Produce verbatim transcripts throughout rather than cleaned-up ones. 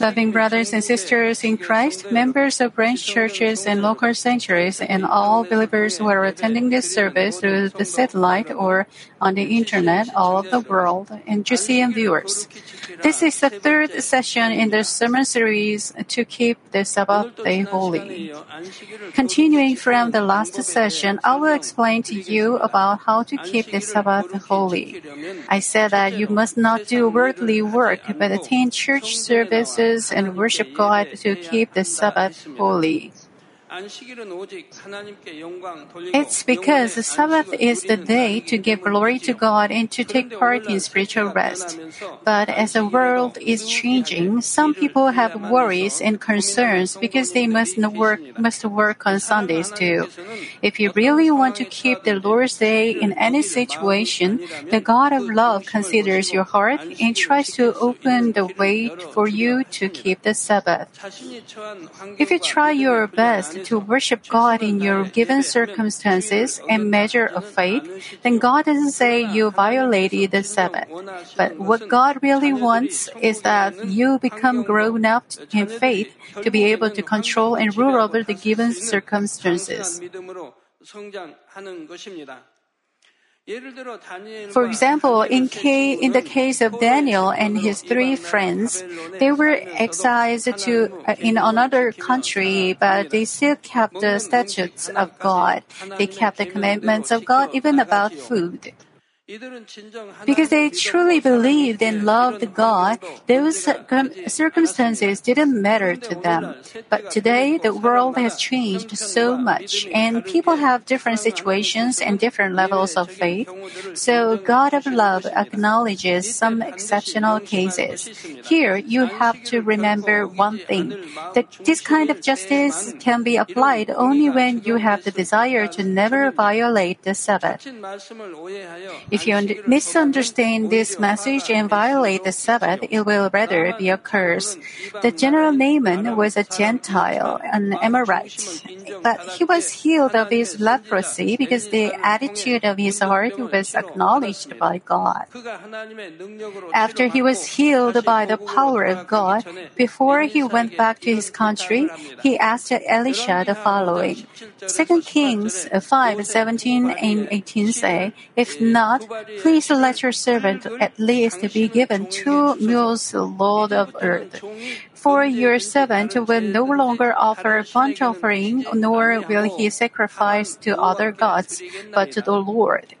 Loving brothers and sisters in Christ, members of branch churches and local sanctuaries, and all believers who are attending this service through the satellite or on the internet all over the world, and G C N viewers. This is the third session in the sermon series to keep the Sabbath day holy. Continuing from the last session, I will explain to you about how to keep the Sabbath holy. I said that you must not do worldly work, but attend church services and worship God to keep the Sabbath holy. It's because the Sabbath is the day to give glory to God and to take part in spiritual rest. But as the world is changing, some people have worries and concerns because they must work, must work on Sundays too. If you really want to keep the Lord's Day in any situation, the God of love considers your heart and tries to open the way for you to keep the Sabbath. If you try your best to worship God in your given circumstances and measure of faith, then God doesn't say you violated the Sabbath. But what God really wants is that you become grown up in faith to be able to control and rule over the given circumstances. For example, in, ca- in the case of Daniel and his three friends, they were exiled to uh, in another country, but they still kept the statutes of God. They kept the commandments of God, even about food. Because they truly believed and loved God, those circumstances didn't matter to them. But today, the world has changed so much, and people have different situations and different levels of faith. So God of love acknowledges some exceptional cases. Here, you have to remember one thing, that this kind of justice can be applied only when you have the desire to never violate the Sabbath. If If you misunderstand this message and violate the Sabbath, it will rather be a curse. The general Naaman was a Gentile, an Amorite, but he was healed of his leprosy because the attitude of his heart was acknowledged by God. After he was healed by the power of God, before he went back to his country, he asked Elisha the following. Second Kings five seventeen and eighteen say, "If not, please let your servant at least be given two mules load of earth. For your servant will no longer offer burnt offering, nor will he sacrifice to other gods, but to the Lord.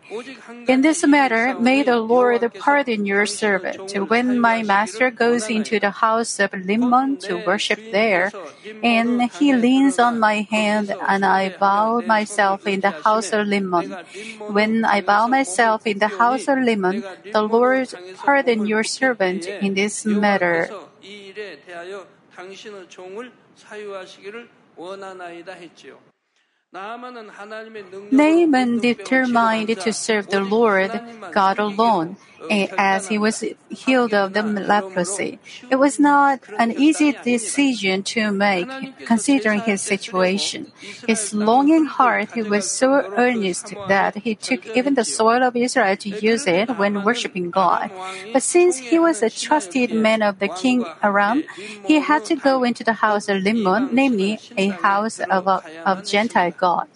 In this matter, may the Lord pardon your servant. When my master goes into the house of Rimmon to worship there, and he leans on my hand, and I bow myself in the house of Rimmon. When I bow myself in the house of Rimmon, the Lord pardon your servant in this matter." 이 일에 대하여 당신의 종을 사유하시기를 원하나이다 했지요. Naaman determined to serve the Lord, God alone, as he was healed of the leprosy. It was not an easy decision to make, considering his situation. His longing heart was so earnest that he took even the soil of Israel to use it when worshiping God. But since he was a trusted man of the king Aram, he had to go into the house of Rimmon, namely a house of, of Gentile God.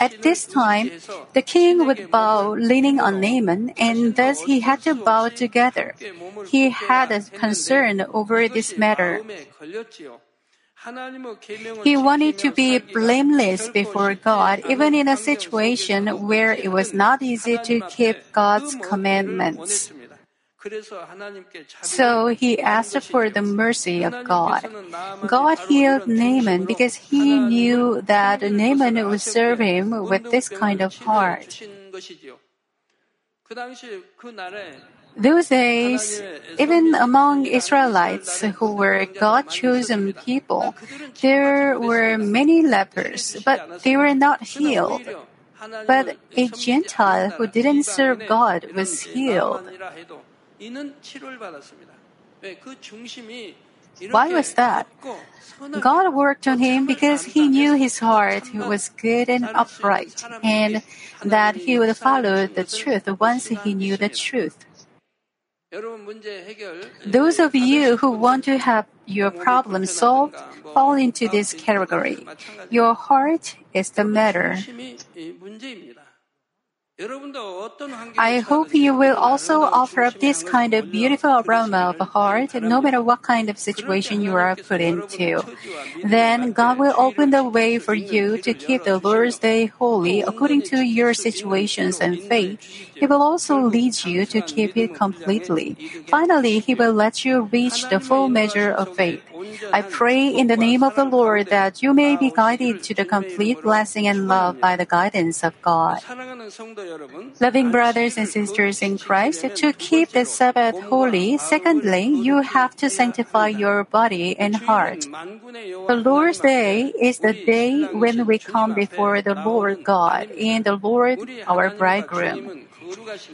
At this time, the king would bow leaning on Naaman, and thus he had to bow together. He had a concern over this matter. He wanted to be blameless before God, even in a situation where it was not easy to keep God's commandments. So he asked for the mercy of God. God healed Naaman because he knew that Naaman would serve him with this kind of heart. Those days, even among Israelites who were God-chosen people, there were many lepers, but they were not healed. But a Gentile who didn't serve God was healed. Why was that? God worked on him because he knew his heart was good and upright, and that he would follow the truth once he knew the truth. Those of you who want to have your problem solved fall into this category. Your heart is the matter. I hope you will also offer up this kind of beautiful aroma of heart no matter what kind of situation you are put into. Then God will open the way for you to keep the Lord's Day holy according to your situations and faith. He will also lead you to keep it completely. Finally, He will let you reach the full measure of faith. I pray in the name of the Lord that you may be guided to the complete blessing and love by the guidance of God. Loving brothers and sisters in Christ, to keep the Sabbath holy, secondly, you have to sanctify your body and heart. The Lord's Day is the day when we come before the Lord God and the Lord our bridegroom.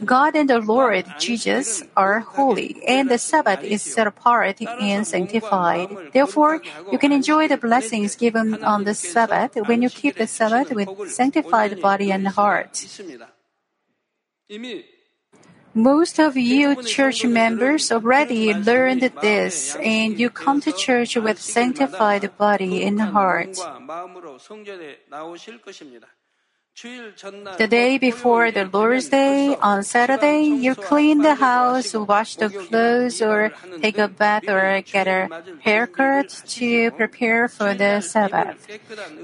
God and the Lord Jesus are holy, and the Sabbath is set apart and sanctified. Therefore, you can enjoy the blessings given on the Sabbath when you keep the Sabbath with sanctified body and heart. Most of you church members already learned this, and you come to church with sanctified body and heart. The day before the Lord's Day, on Saturday, you clean the house, wash the clothes, or take a bath or get a haircut to prepare for the Sabbath.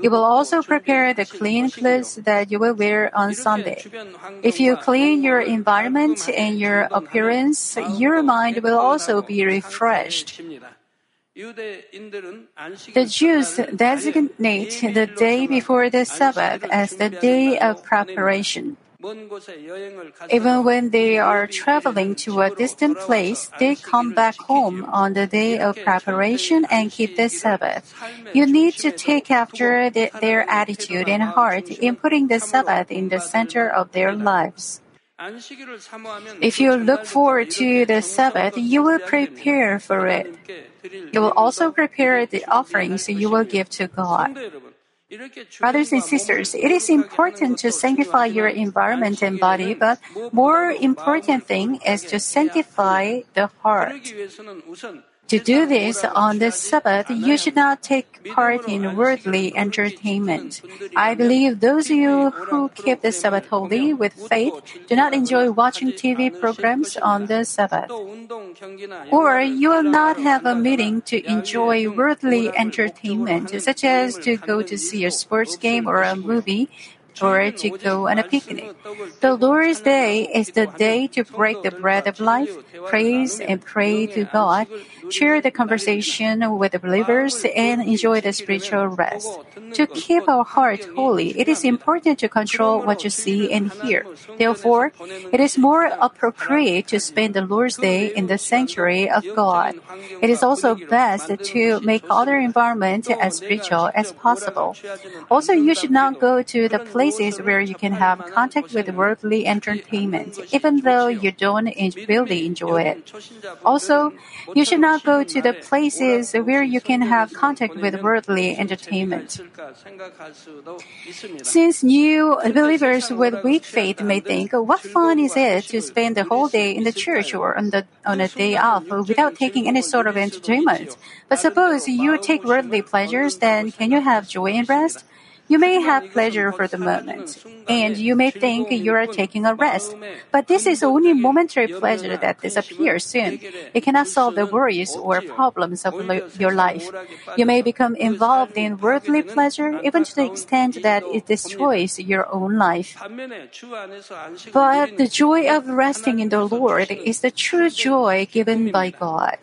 You will also prepare the clean clothes that you will wear on Sunday. If you clean your environment and your appearance, your mind will also be refreshed. The Jews designate the day before the Sabbath as the day of preparation. Even when they are traveling to a distant place, they come back home on the day of preparation and keep the Sabbath. You need to take after the, their attitude and heart in putting the Sabbath in the center of their lives. If you look forward to the Sabbath, you will prepare for it. You will also prepare the offerings you will give to God. Brothers and sisters, it is important to sanctify your environment and body, but more important thing is to sanctify the heart. To do this on the Sabbath, you should not take part in worldly entertainment. I believe those of you who keep the Sabbath holy with faith do not enjoy watching T V programs on the Sabbath. Or you will not have a meeting to enjoy worldly entertainment, such as to go to see a sports game or a movie, or to go on a picnic. The Lord's Day is the day to break the bread of life, praise and pray to God, share the conversation with the believers, and enjoy the spiritual rest. To keep our heart holy, it is important to control what you see and hear. Therefore, it is more appropriate to spend the Lord's Day in the sanctuary of God. It is also best to make other environment as spiritual as possible. Also, you should not go to the place places where you can have contact with worldly entertainment, even though you don't really enjoy it. Also, you should not go to the places where you can have contact with worldly entertainment. Since new believers with weak faith may think, what fun is it to spend the whole day in the church or on, the, on a day off without taking any sort of entertainment? But suppose you take worldly pleasures, then can you have joy and rest? You may have pleasure for the moment, and you may think you are taking a rest, but this is only momentary pleasure that disappears soon. It cannot solve the worries or problems of lo- your life. You may become involved in worldly pleasure, even to the extent that it destroys your own life. But the joy of resting in the Lord is the true joy given by God.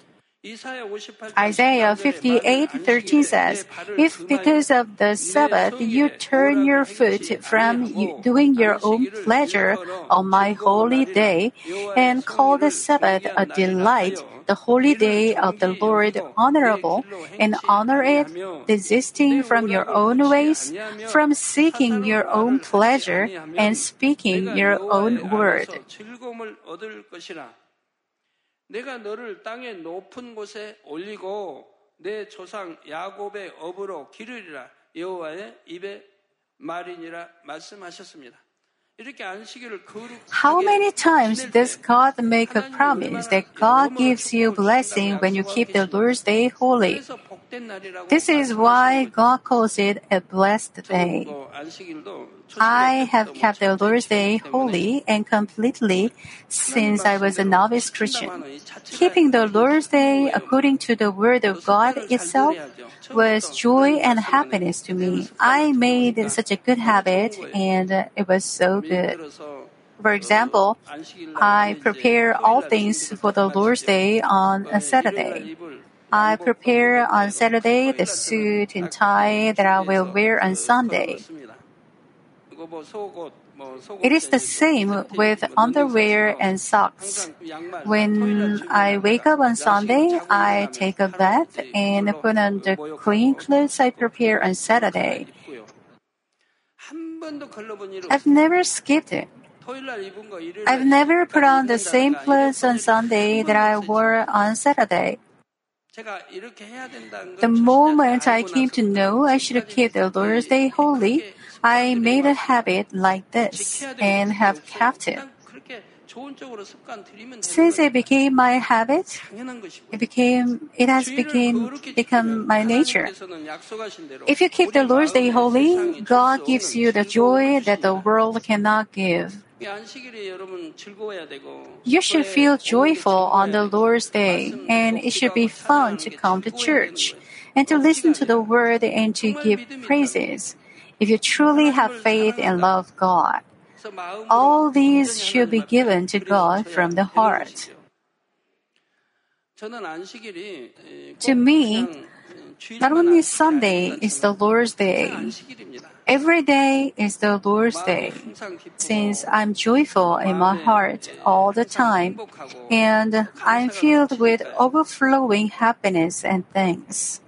Isaiah fifty-eight thirteen says, if because of the Sabbath you turn your foot from you doing your own pleasure on my holy day and call the Sabbath a delight, the holy day of the Lord honorable, and honor it, desisting from your own ways, from seeking your own pleasure, and speaking your own word. 내가 너를 땅의 높은 곳에 올리고 내 조상 야곱의 업으로 기르리라 여호와의 입의 말이니라 말씀하셨습니다. How many times does God make a promise that God gives you blessing when you keep the Lord's day holy? This is why God calls it a blessed day. I have kept the Lord's day holy and completely since I was a novice Christian. Keeping the Lord's day according to the Word of God itself was joy and happiness to me. I made such a good habit and it was so good. For example, I prepare all things for the Lord's Day on a Saturday. I prepare on Saturday the suit and tie that I will wear on Sunday. It is the same with underwear and socks. When I wake up on Sunday, I take a bath and put on the clean clothes I prepare on Saturday. I've never skipped it. I've never put on the same clothes on Sunday that I wore on Saturday. The moment I came to know I should keep the Lord's Day holy, I made a habit like this and have kept it. Since it became my habit, it became it has became become my nature. If you keep the Lord's Day holy, God gives you the joy that the world cannot give. You should feel joyful on the Lord's Day, and it should be fun to come to church and to listen to the Word and to give praises. If you truly have faith and love God, all these should be given to God from the heart. To me, not only Sunday is the Lord's Day, every day is the Lord's Day, since I'm joyful in my heart all the time, and I'm filled with overflowing happiness and thanks.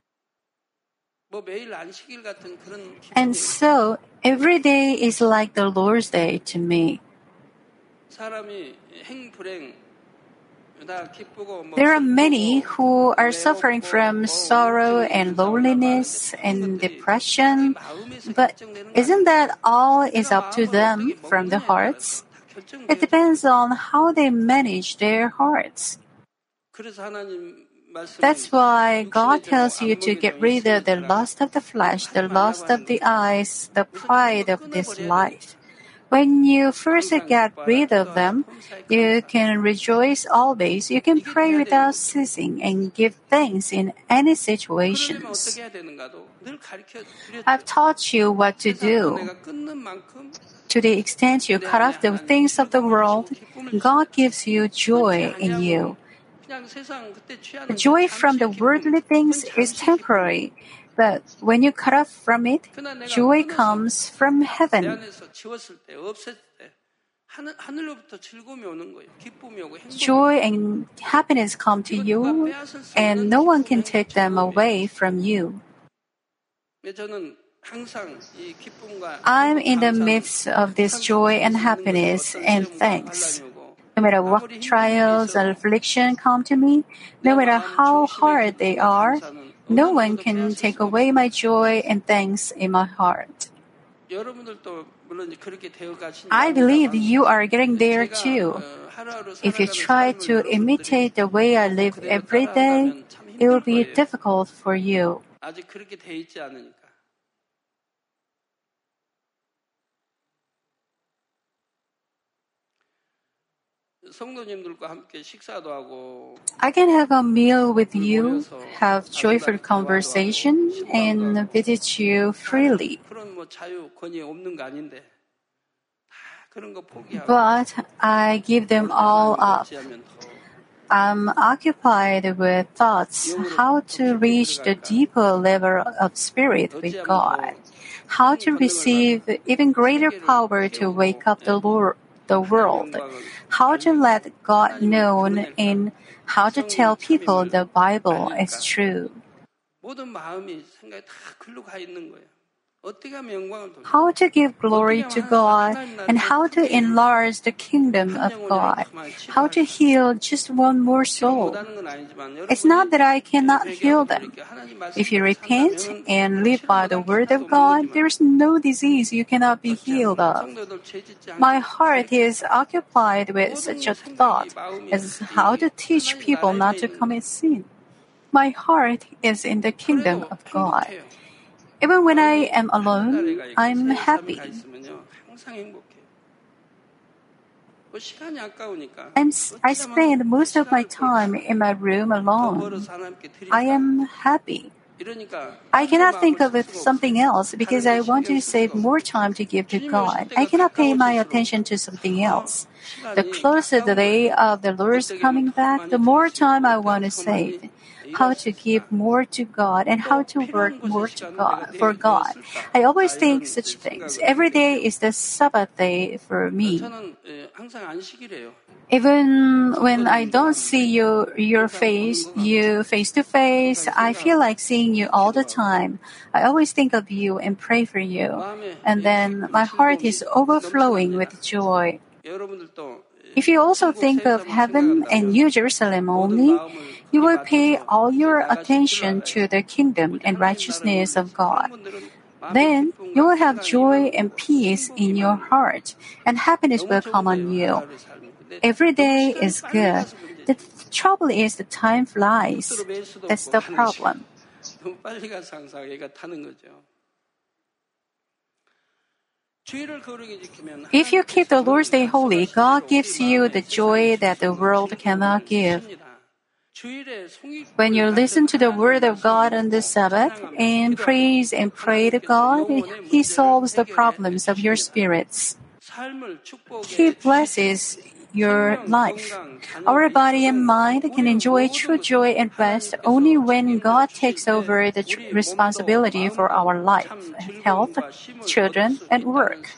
And so, every day is like the Lord's Day to me. There are many who are suffering from sorrow and loneliness and depression, but isn't that all is up to them from the hearts? It depends on how they manage their hearts. That's why God tells you to get rid of the lust of the flesh, the lust of the eyes, the pride of this life. When you first get rid of them, you can rejoice always, you can pray without ceasing, and give thanks in any situations. I've taught you what to do. To the extent you cut off the things of the world, God gives you joy in you. The joy from the worldly things is temporary, but when you cut off from it, joy comes from heaven. Joy and happiness come to you, and no one can take them away from you. I'm in the midst of this joy and happiness and thanks. No matter what trials and affliction come to me, no matter how hard they are, no one can take away my joy and thanks in my heart. I believe you are getting there too. If you try to imitate the way I live every day, it will be difficult for you. I can have a meal with you, have joyful conversation, and visit you freely. But I give them all up. I'm occupied with thoughts how to reach the deeper level of spirit with God, how to receive even greater power to wake up the Lord. The world, how to let God known, and how to tell people the Bible is true. how to give glory to God, and how to enlarge the kingdom of God, how to heal just one more soul. It's not that I cannot heal them. If you repent and live by the word of God, there is no disease you cannot be healed of. My heart is occupied with such a thought as how to teach people not to commit sin. My heart is in the kingdom of God. Even when I am alone, I'm happy. I'm, I spend most of my time in my room alone. I am happy. I cannot think of something else because I want to save more time to give to God. I cannot pay my attention to something else. The closer the day of the Lord's coming back, the more time I want to save. How to give more to God and how to work more to God, for God. I always think such things. Every day is the Sabbath day for me. Even when I don't see you, your face, you face to face, I feel like seeing you all the time. I always think of you and pray for you. And then my heart is overflowing with joy. If you also think of heaven and New Jerusalem only, you will pay all your attention to the kingdom and righteousness of God. Then you will have joy and peace in your heart, and happiness will come on you. Every day is good. The th- trouble is the time flies. That's the problem. If you keep the Lord's Day holy, God gives you the joy that the world cannot give. When you listen to the Word of God on the Sabbath and praise and pray to God, He solves the problems of your spirits. He blesses your life. Our body and mind can enjoy true joy and rest only when God takes over the tr- responsibility for our life, health, children, and work.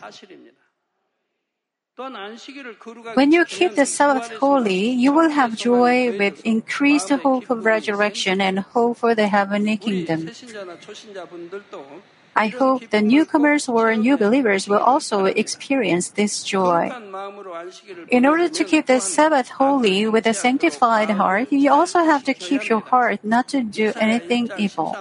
When you keep the Sabbath holy, you will have joy with increased hope of resurrection and hope for the heavenly kingdom. I hope the newcomers or new believers will also experience this joy. In order to keep the Sabbath holy with a sanctified heart, you also have to keep your heart not to do anything evil.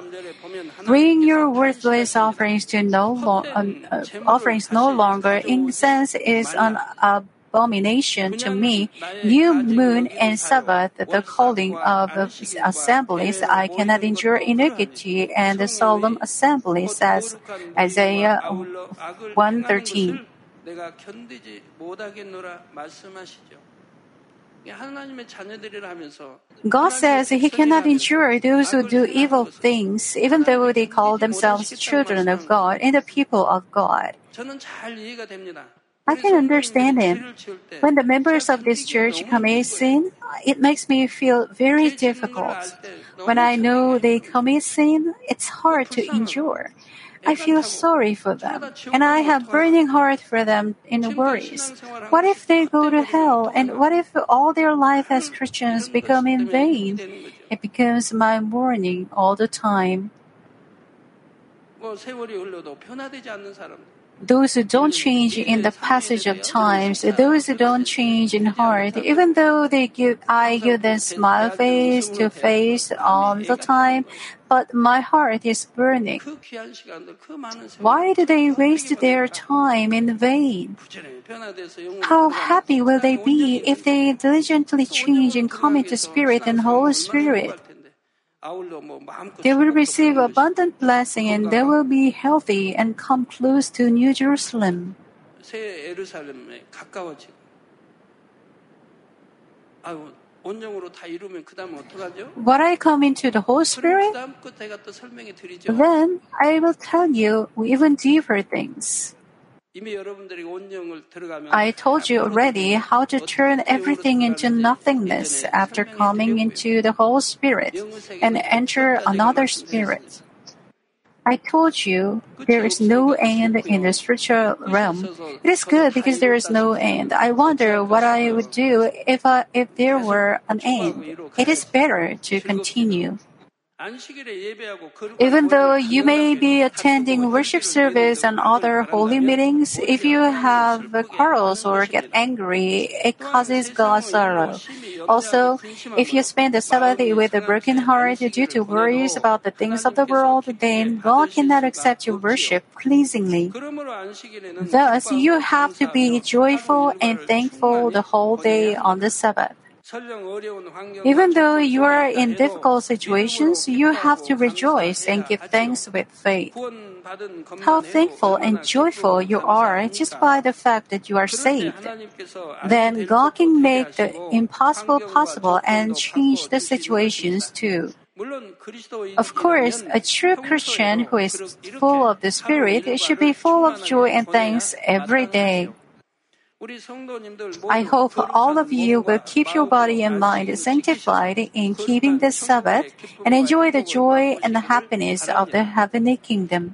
Bring your worthless offerings to no lo- um, uh, offerings no longer. Incense is an abomination to me. New moon and Sabbath, the calling of assemblies, I cannot endure iniquity and the solemn assembly, says Isaiah one thirteen. God says He cannot endure those who do evil things, even though they call themselves children of God and the people of God. I can understand Him. When the members of this church commit sin, it makes me feel very difficult. When I know they commit sin, it's hard to endure. I feel sorry for them, and I have burning heart for them in worries. What if they go to hell, and what if all their life as Christians become in vain? It becomes my mourning all the time. Those who don't change in the passage of times, those who don't change in heart, even though they give, I give them smile face to face all the time, but my heart is burning. Why do they waste their time in vain? How happy will they be if they diligently change and commit to Spirit and Holy Spirit? They will receive abundant blessing and they will be healthy and come close to New Jerusalem. When I come into the Holy Spirit, then I will tell you even deeper things. I told you already how to turn everything into nothingness after coming into the Holy Spirit and enter another spirit. I told you there is no end in the spiritual realm. It is good because there is no end. I wonder what I would do if, I, if there were an end. It is better to continue. Even though you may be attending worship service and other holy meetings, if you have quarrels or get angry, it causes God sorrow. Also, if you spend the Sabbath with a broken heart due to worries about the things of the world, then God cannot accept your worship pleasingly. Thus, you have to be joyful and thankful the whole day on the Sabbath. Even though you are in difficult situations, you have to rejoice and give thanks with faith. How thankful and joyful you are just by the fact that you are saved. Then God can make the impossible possible and change the situations too. Of course, a true Christian who is full of the Spirit should be full of joy and thanks every day. I hope all of you will keep your body and mind sanctified in keeping the Sabbath and enjoy the joy and the happiness of the heavenly kingdom.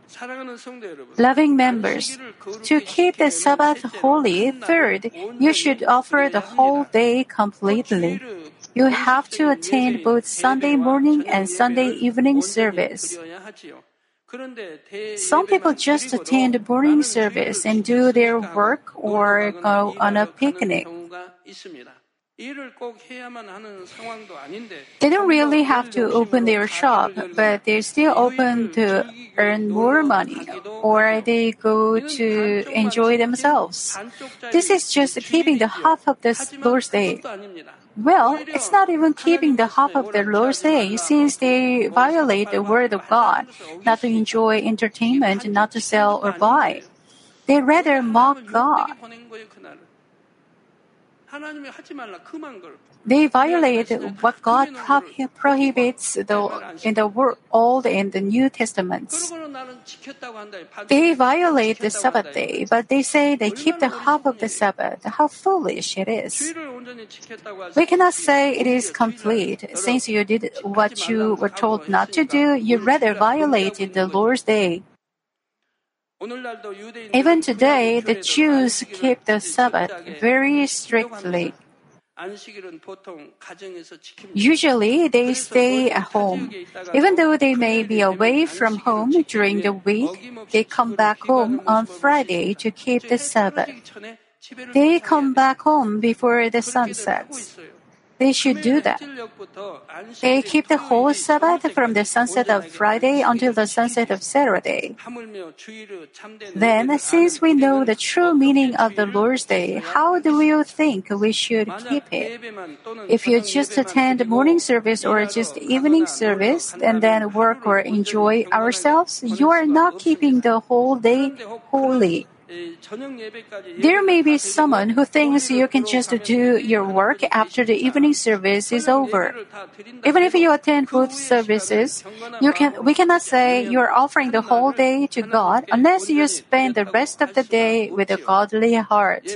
Loving members, to keep the Sabbath holy, third, you should offer the whole day completely. You have to attend both Sunday morning and Sunday evening service. Some people just attend morning service and do their work or go on a picnic. They don't really have to open their shop, but they're still open to earn more money, or they go to enjoy themselves. This is just keeping the half of the Lord's Day. Well, it's not even keeping the half of the Lord's Day, since they violate the Word of God, not to enjoy entertainment, not to sell or buy. They rather mock God. They violate what God prohibits in the Old and the New Testaments. They violate the Sabbath day, but they say they keep the half of the Sabbath. How foolish it is. We cannot say it is complete. Since you did what you were told not to do, you rather violated the Lord's day. Even today, the Jews keep the Sabbath very strictly. Usually, they stay at home. Even though they may be away from home during the week, they come back home on Friday to keep the Sabbath. They come back home before the sun sets. They should do that. They keep the whole Sabbath from the sunset of Friday until the sunset of Saturday. Then, since we know the true meaning of the Lord's Day, how do you think we should keep it? If you just attend morning service or just evening service and then work or enjoy ourselves, you are not keeping the whole day holy. There may be someone who thinks you can just do your work after the evening service is over. Even if you attend both services, you can, we cannot say you are offering the whole day to God unless you spend the rest of the day with a godly heart.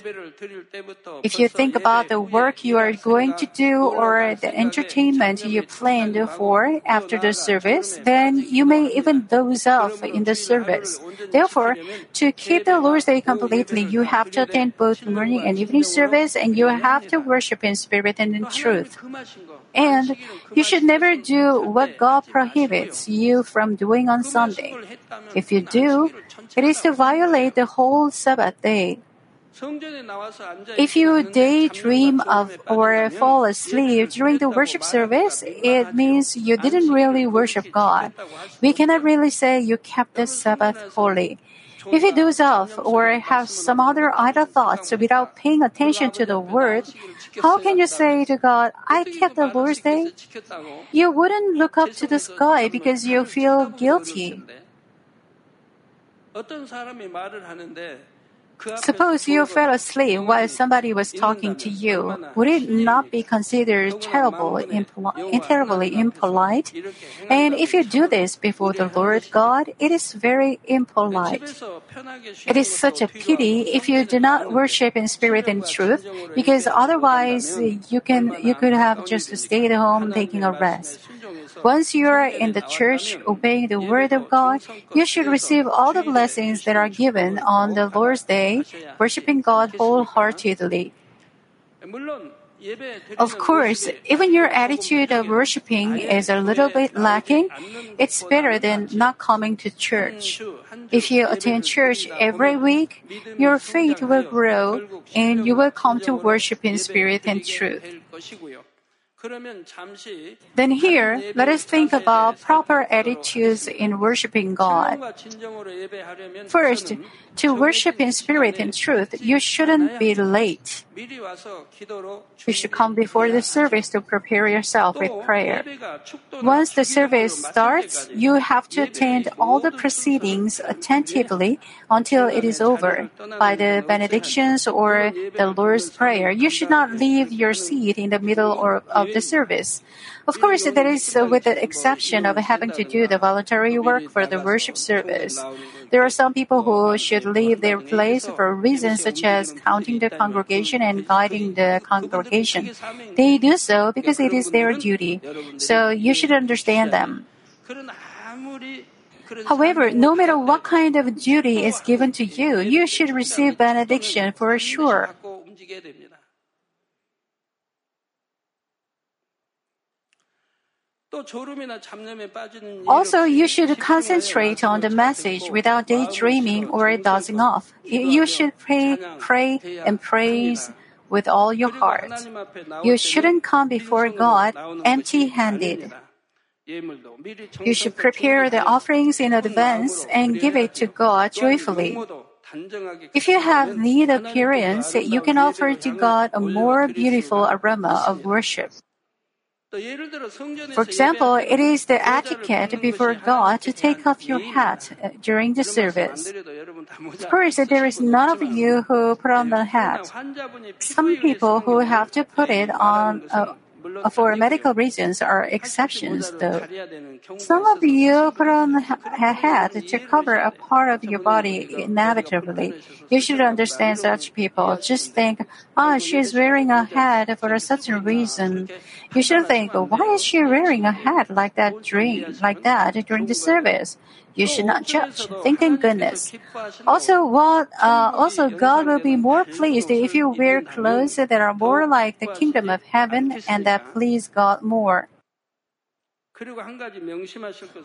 If you think about the work you are going to do or the entertainment you planned for after the service, then you may even doze off in the service. Therefore, to keep the Lord's Day completely, you have to attend both morning and evening service, and you have to worship in spirit and in truth. And you should never do what God prohibits you from doing on Sunday. If you do, it is to violate the whole Sabbath day. If you daydream of or fall asleep during the worship service, it means you didn't really worship God. We cannot really say you kept the Sabbath holy. If you doze off or have some other idle thoughts without paying attention to the Word, how can you say to God, I kept the Lord's Day? You wouldn't look up to the sky because you feel guilty. Suppose you fell asleep while somebody was talking to you. Would it not be considered terrible, impoli- terribly impolite? And if you do this before the Lord God, it is very impolite. It is such a pity if you do not worship in spirit and truth, because otherwise you can you could have just stayed home taking a rest. Once you are in the church obeying the Word of God, you should receive all the blessings that are given on the Lord's Day, worshiping God wholeheartedly. Of course, even your attitude of worshiping is a little bit lacking. It's better than not coming to church. If you attend church every week, your faith will grow and you will come to worship in spirit and truth. Then here, let us think about proper attitudes in worshiping God. First, to worship in spirit and truth, you shouldn't be late. You should come before the service to prepare yourself with prayer. Once the service starts, you have to attend all the proceedings attentively until it is over. By the benedictions or the Lord's Prayer, you should not leave your seat in the middle or of the service. Of course, that is uh, with the exception of having to do the voluntary work for the worship service. There are some people who should leave their place for reasons such as counting the congregation and guiding the congregation. They do so because it is their duty. So you should understand them. However, no matter what kind of duty is given to you, you should receive benediction for sure. Also, you should concentrate on the message without daydreaming or dozing off. You should pray, pray and praise with all your heart. You shouldn't come before God empty-handed. You should prepare the offerings in advance and give it to God joyfully. If you have need of appearance, you can offer to God a more beautiful aroma of worship. For example, it is the etiquette before God to take off your hat during the service. Of course, there is none of you who put on the hat. Some people who have to put it on uh, for medical reasons are exceptions, though. Some of you put on a hat to cover a part of your body inevitably. You should understand such people. Just think, ah, oh, she is wearing a hat for a certain reason. You should think, why is she wearing a hat like that during, like that during the service? You should not judge. Think in goodness. Also, what, uh, also God will be more pleased if you wear clothes that are more like the kingdom of heaven and that please God more.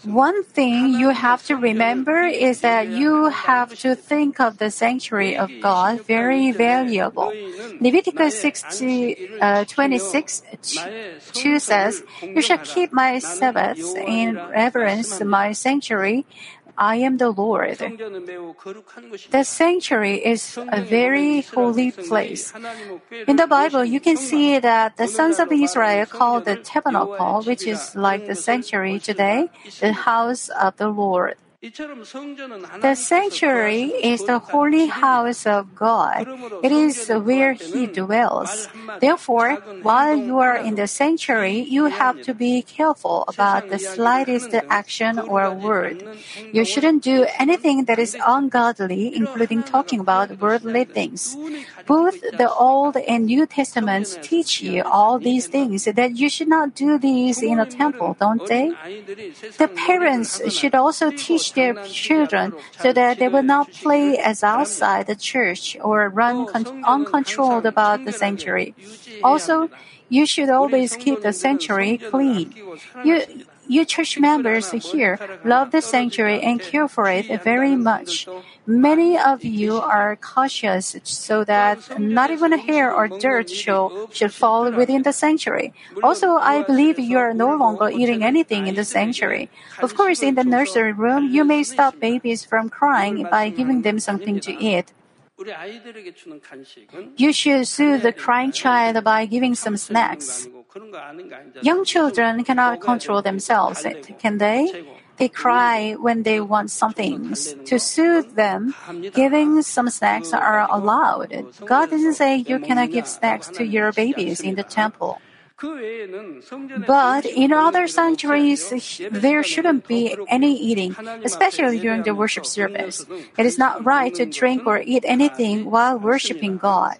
One thing you have to remember is that you have to think of the sanctuary of God very valuable. Leviticus sixty, twenty-six two says, "You shall keep my Sabbaths and reverence my sanctuary. I am the Lord." The sanctuary is a very holy place. In the Bible, you can see that the sons of Israel called the tabernacle, which is like the sanctuary today, the house of the Lord. The sanctuary is the holy house of God. It is where He dwells. Therefore, while you are in the sanctuary, you have to be careful about the slightest action or word. You shouldn't do anything that is ungodly, including talking about worldly things. Both the Old and New Testaments teach you all these things, that you should not do these in a temple, don't they? The parents should also teach their children so that they will not play as outside the church or run con- uncontrolled about the sanctuary. Also, you should always keep the sanctuary clean. You, you church members here love the sanctuary and care for it very much. Many of you are cautious so that not even hair or dirt should, should fall within the sanctuary. Also, I believe you are no longer eating anything in the sanctuary. Of course, in the nursery room, you may stop babies from crying by giving them something to eat. You should soothe the crying child by giving some snacks. Young children cannot control themselves, can they? They cry when they want something. To soothe them, giving some snacks are allowed. God doesn't say you cannot give snacks to your babies in the temple. But in other sanctuaries, there shouldn't be any eating, especially during the worship service. It is not right to drink or eat anything while worshiping God.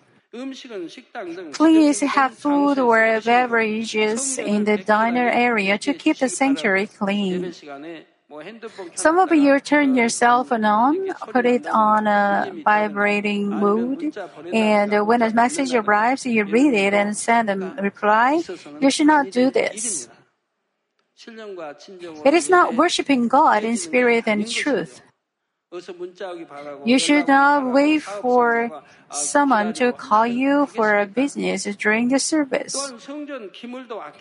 Please have food or beverages in the diner area to keep the sanctuary clean. Some of you turn your cell phone on, put it on a vibrating mode, and when a message arrives, you read it and send a reply. You should not do this. It is not worshiping God in spirit and truth. You should not wait for someone to call you for a business during the service.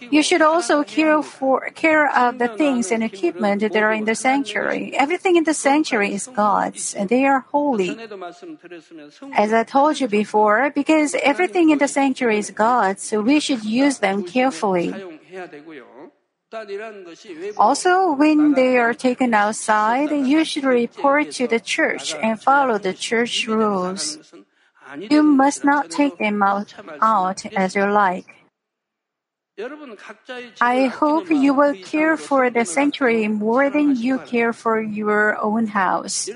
You should also care for care of the things and equipment that are in the sanctuary. Everything in the sanctuary is God's, and they are holy. As I told you before, because everything in the sanctuary is God's, so we should use them carefully. Also, when they are taken outside, you should report to the church and follow the church rules. You must not take them out, out as you like. I hope you will care for the sanctuary more than you care for your own house.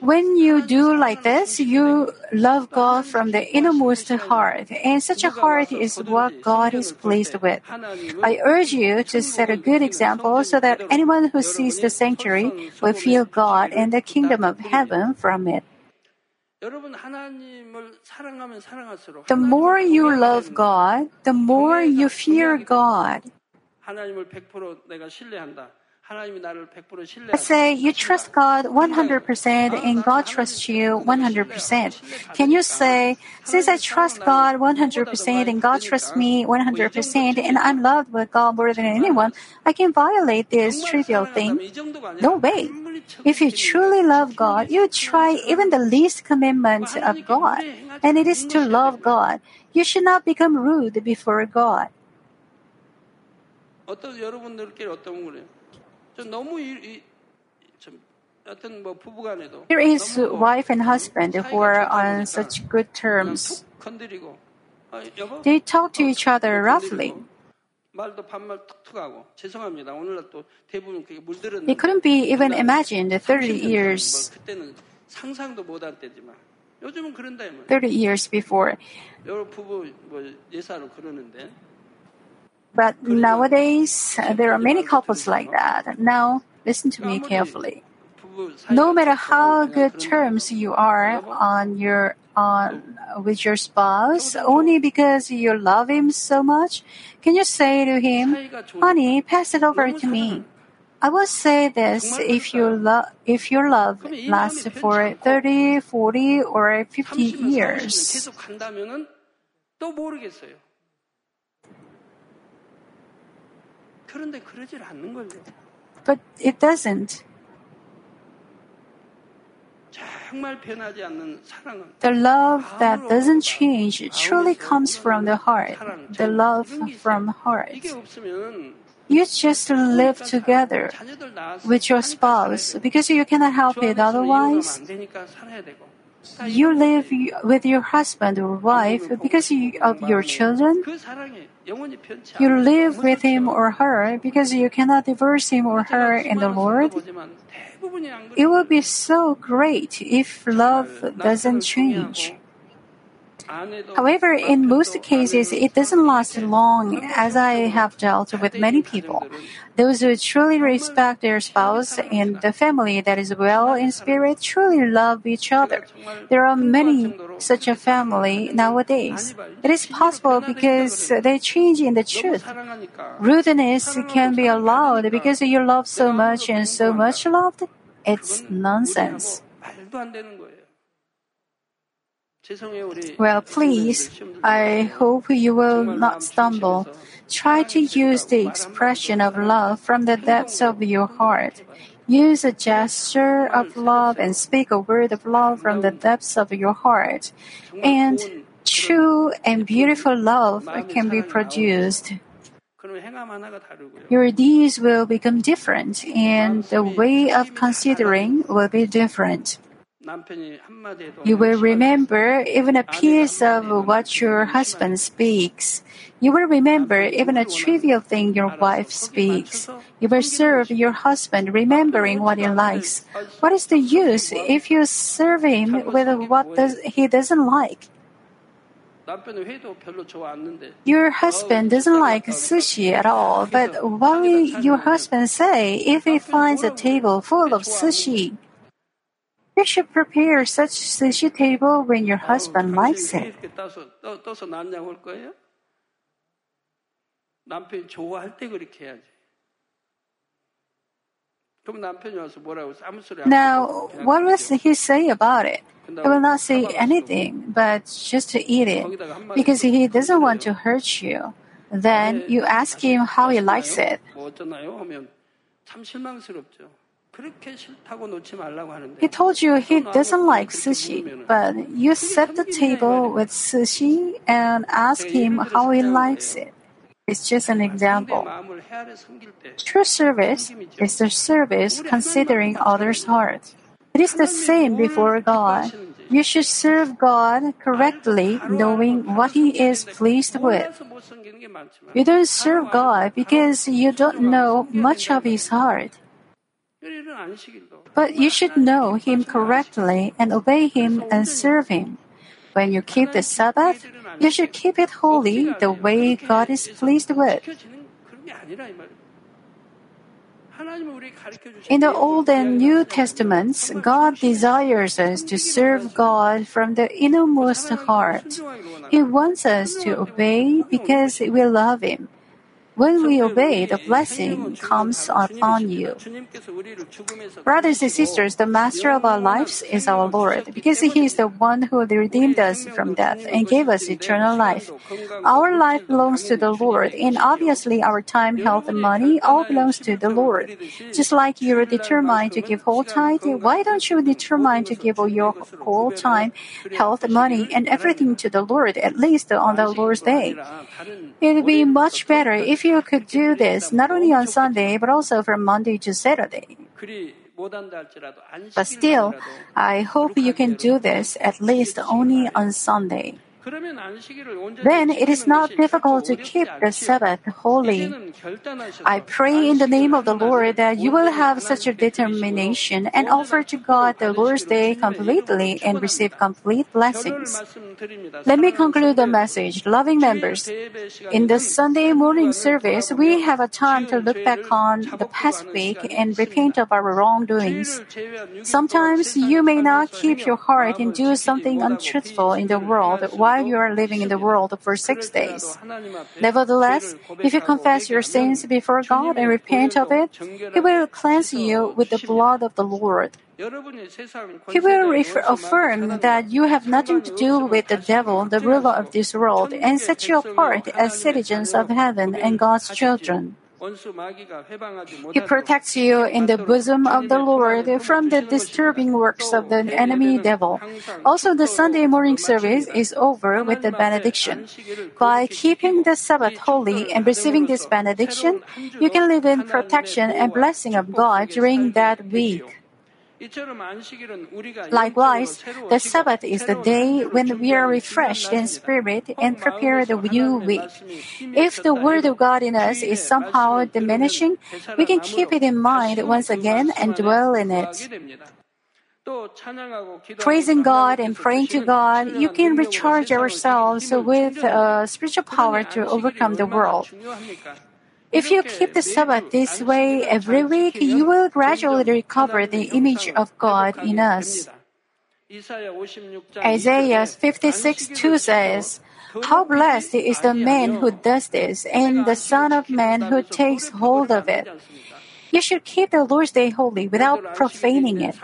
When you do like this, you love God from the innermost heart, and such a heart is what God is pleased with. I urge you to set a good example so that anyone who sees the sanctuary will feel God and the kingdom of heaven from it. The more you love God, the more you fear God. Let's say you trust God one hundred percent and God trusts you one hundred percent. Can you say, since I trust God one hundred percent and God trusts me one hundred percent and I'm loved by God more than anyone, I can violate this trivial thing? No way. If you truly love God, you try even the least commandment of God, and it is to love God. You should not become rude before God. There is a wife and husband who are on such good terms. They talk to each other roughly. It couldn't be even imagined thirty years. thirty years before. But nowadays, there are many couples like that. Now, listen to me carefully. No matter how good terms you are on your on with your spouse, only because you love him so much, can you say to him, "Honey, pass it over to me"? I will say this: if you love, if your love lasts for thirty, forty, or fifty years. But it doesn't. The love that doesn't change truly comes from the heart, the love from heart. You just live together with your spouse because you cannot help it otherwise. You live with your husband or wife because of your children. You live with him or her because you cannot divorce him or her in the Lord. It would be so great if love doesn't change. However, in most cases, it doesn't last long, as I have dealt with many people. Those who truly respect their spouse and the family that is well in spirit truly love each other. There are many such a family nowadays. It is possible because they change in the truth. Rudeness can be allowed because you love so much and so much loved. It's nonsense. Well, please, I hope you will not stumble. Try to use the expression of love from the depths of your heart. Use a gesture of love and speak a word of love from the depths of your heart. And true and beautiful love can be produced. Your deeds will become different, and the way of considering will be different. You will remember even a piece of what your husband speaks. You will remember even a trivial thing your wife speaks. You will serve your husband remembering what he likes. What is the use if you serve him with what does, he doesn't like? Your husband doesn't like sushi at all, but what will your husband say if he finds a table full of sushi? You should prepare such sushi table when your husband likes it. 남편이 좋아할 때 그렇게 해야지. 그럼 남편이 와서 뭐라고 아무 소리 안 Now, what will he say about it? He will not say anything, but just to eat it, because he doesn't want to hurt you. Then you ask him how he likes it. 뭐 어쩌나요? 하면 참 실망스럽죠. He told you he doesn't like sushi, but you set the table with sushi and ask him how he likes it. It's just an example. True service is the service considering others' hearts. It is the same before God. You should serve God correctly, knowing what He is pleased with. You don't serve God because you don't know much of His heart. But you should know Him correctly and obey Him and serve Him. When you keep the Sabbath, you should keep it holy the way God is pleased with. In the Old and New Testaments, God desires us to serve God from the innermost heart. He wants us to obey because we love Him. When we obey, the blessing comes upon you. Brothers and sisters, the master of our lives is our Lord, because He is the one who redeemed us from death and gave us eternal life. Our life belongs to the Lord, and obviously our time, health, and money all belongs to the Lord. Just like you are determined to give whole tithe, why don't you determine to give your whole time, health, money, and everything to the Lord, at least on the Lord's day? It would be much better if you could do this not only on Sunday but also from Monday to Saturday. But still, I hope you can do this at least only on Sunday. Then it is not difficult to keep the Sabbath holy. I pray in the name of the Lord that you will have such a determination and offer to God the Lord's day completely and receive complete blessings. Let me conclude the message. Loving members, in the Sunday morning service, we have a time to look back on the past week and repent of our wrongdoings. Sometimes you may not keep your heart and do something untruthful in the world while you are living in the world for six days. Nevertheless, if you confess your sins before God and repent of it, He will cleanse you with the blood of the Lord. He will affirm that you have nothing to do with the devil, the ruler of this world, and set you apart as citizens of heaven and God's children. He protects you in the bosom of the Lord from the disturbing works of the enemy devil. Also, the Sunday morning service is over with the benediction. By keeping the Sabbath holy and receiving this benediction, you can live in protection and blessing of God during that week. Likewise, the Sabbath is the day when we are refreshed in spirit and prepare the new week. If the Word of God in us is somehow diminishing, we can keep it in mind once again and dwell in it. Praising God and praying to God, you can recharge ourselves with uh, spiritual power to overcome the world. If you keep the Sabbath this way every week, you will gradually recover the image of God in us. Isaiah fifty-six two says, "How blessed is the man who does this, and the son of man who takes hold of it." You should keep the Lord's Day holy without profaning it.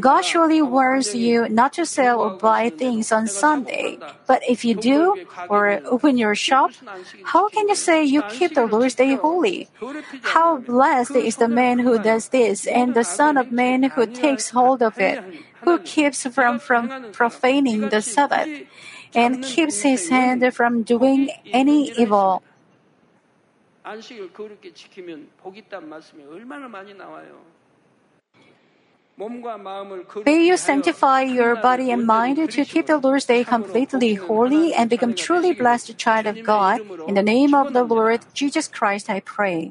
God surely warns you not to sell or buy things on Sunday. But if you do, or open your shop, how can you say you keep the Lord's Day holy? How blessed is the man who does this, and the son of man who takes hold of it, who keeps from, from profaning the Sabbath, and keeps his hand from doing any evil. 안식을 거룩히 지키면 복이 있단 말씀이 얼마나 많이 나와요. May you sanctify your body and mind to keep the Lord's Day completely holy and become truly blessed child of God. In the name of the Lord Jesus Christ, I pray.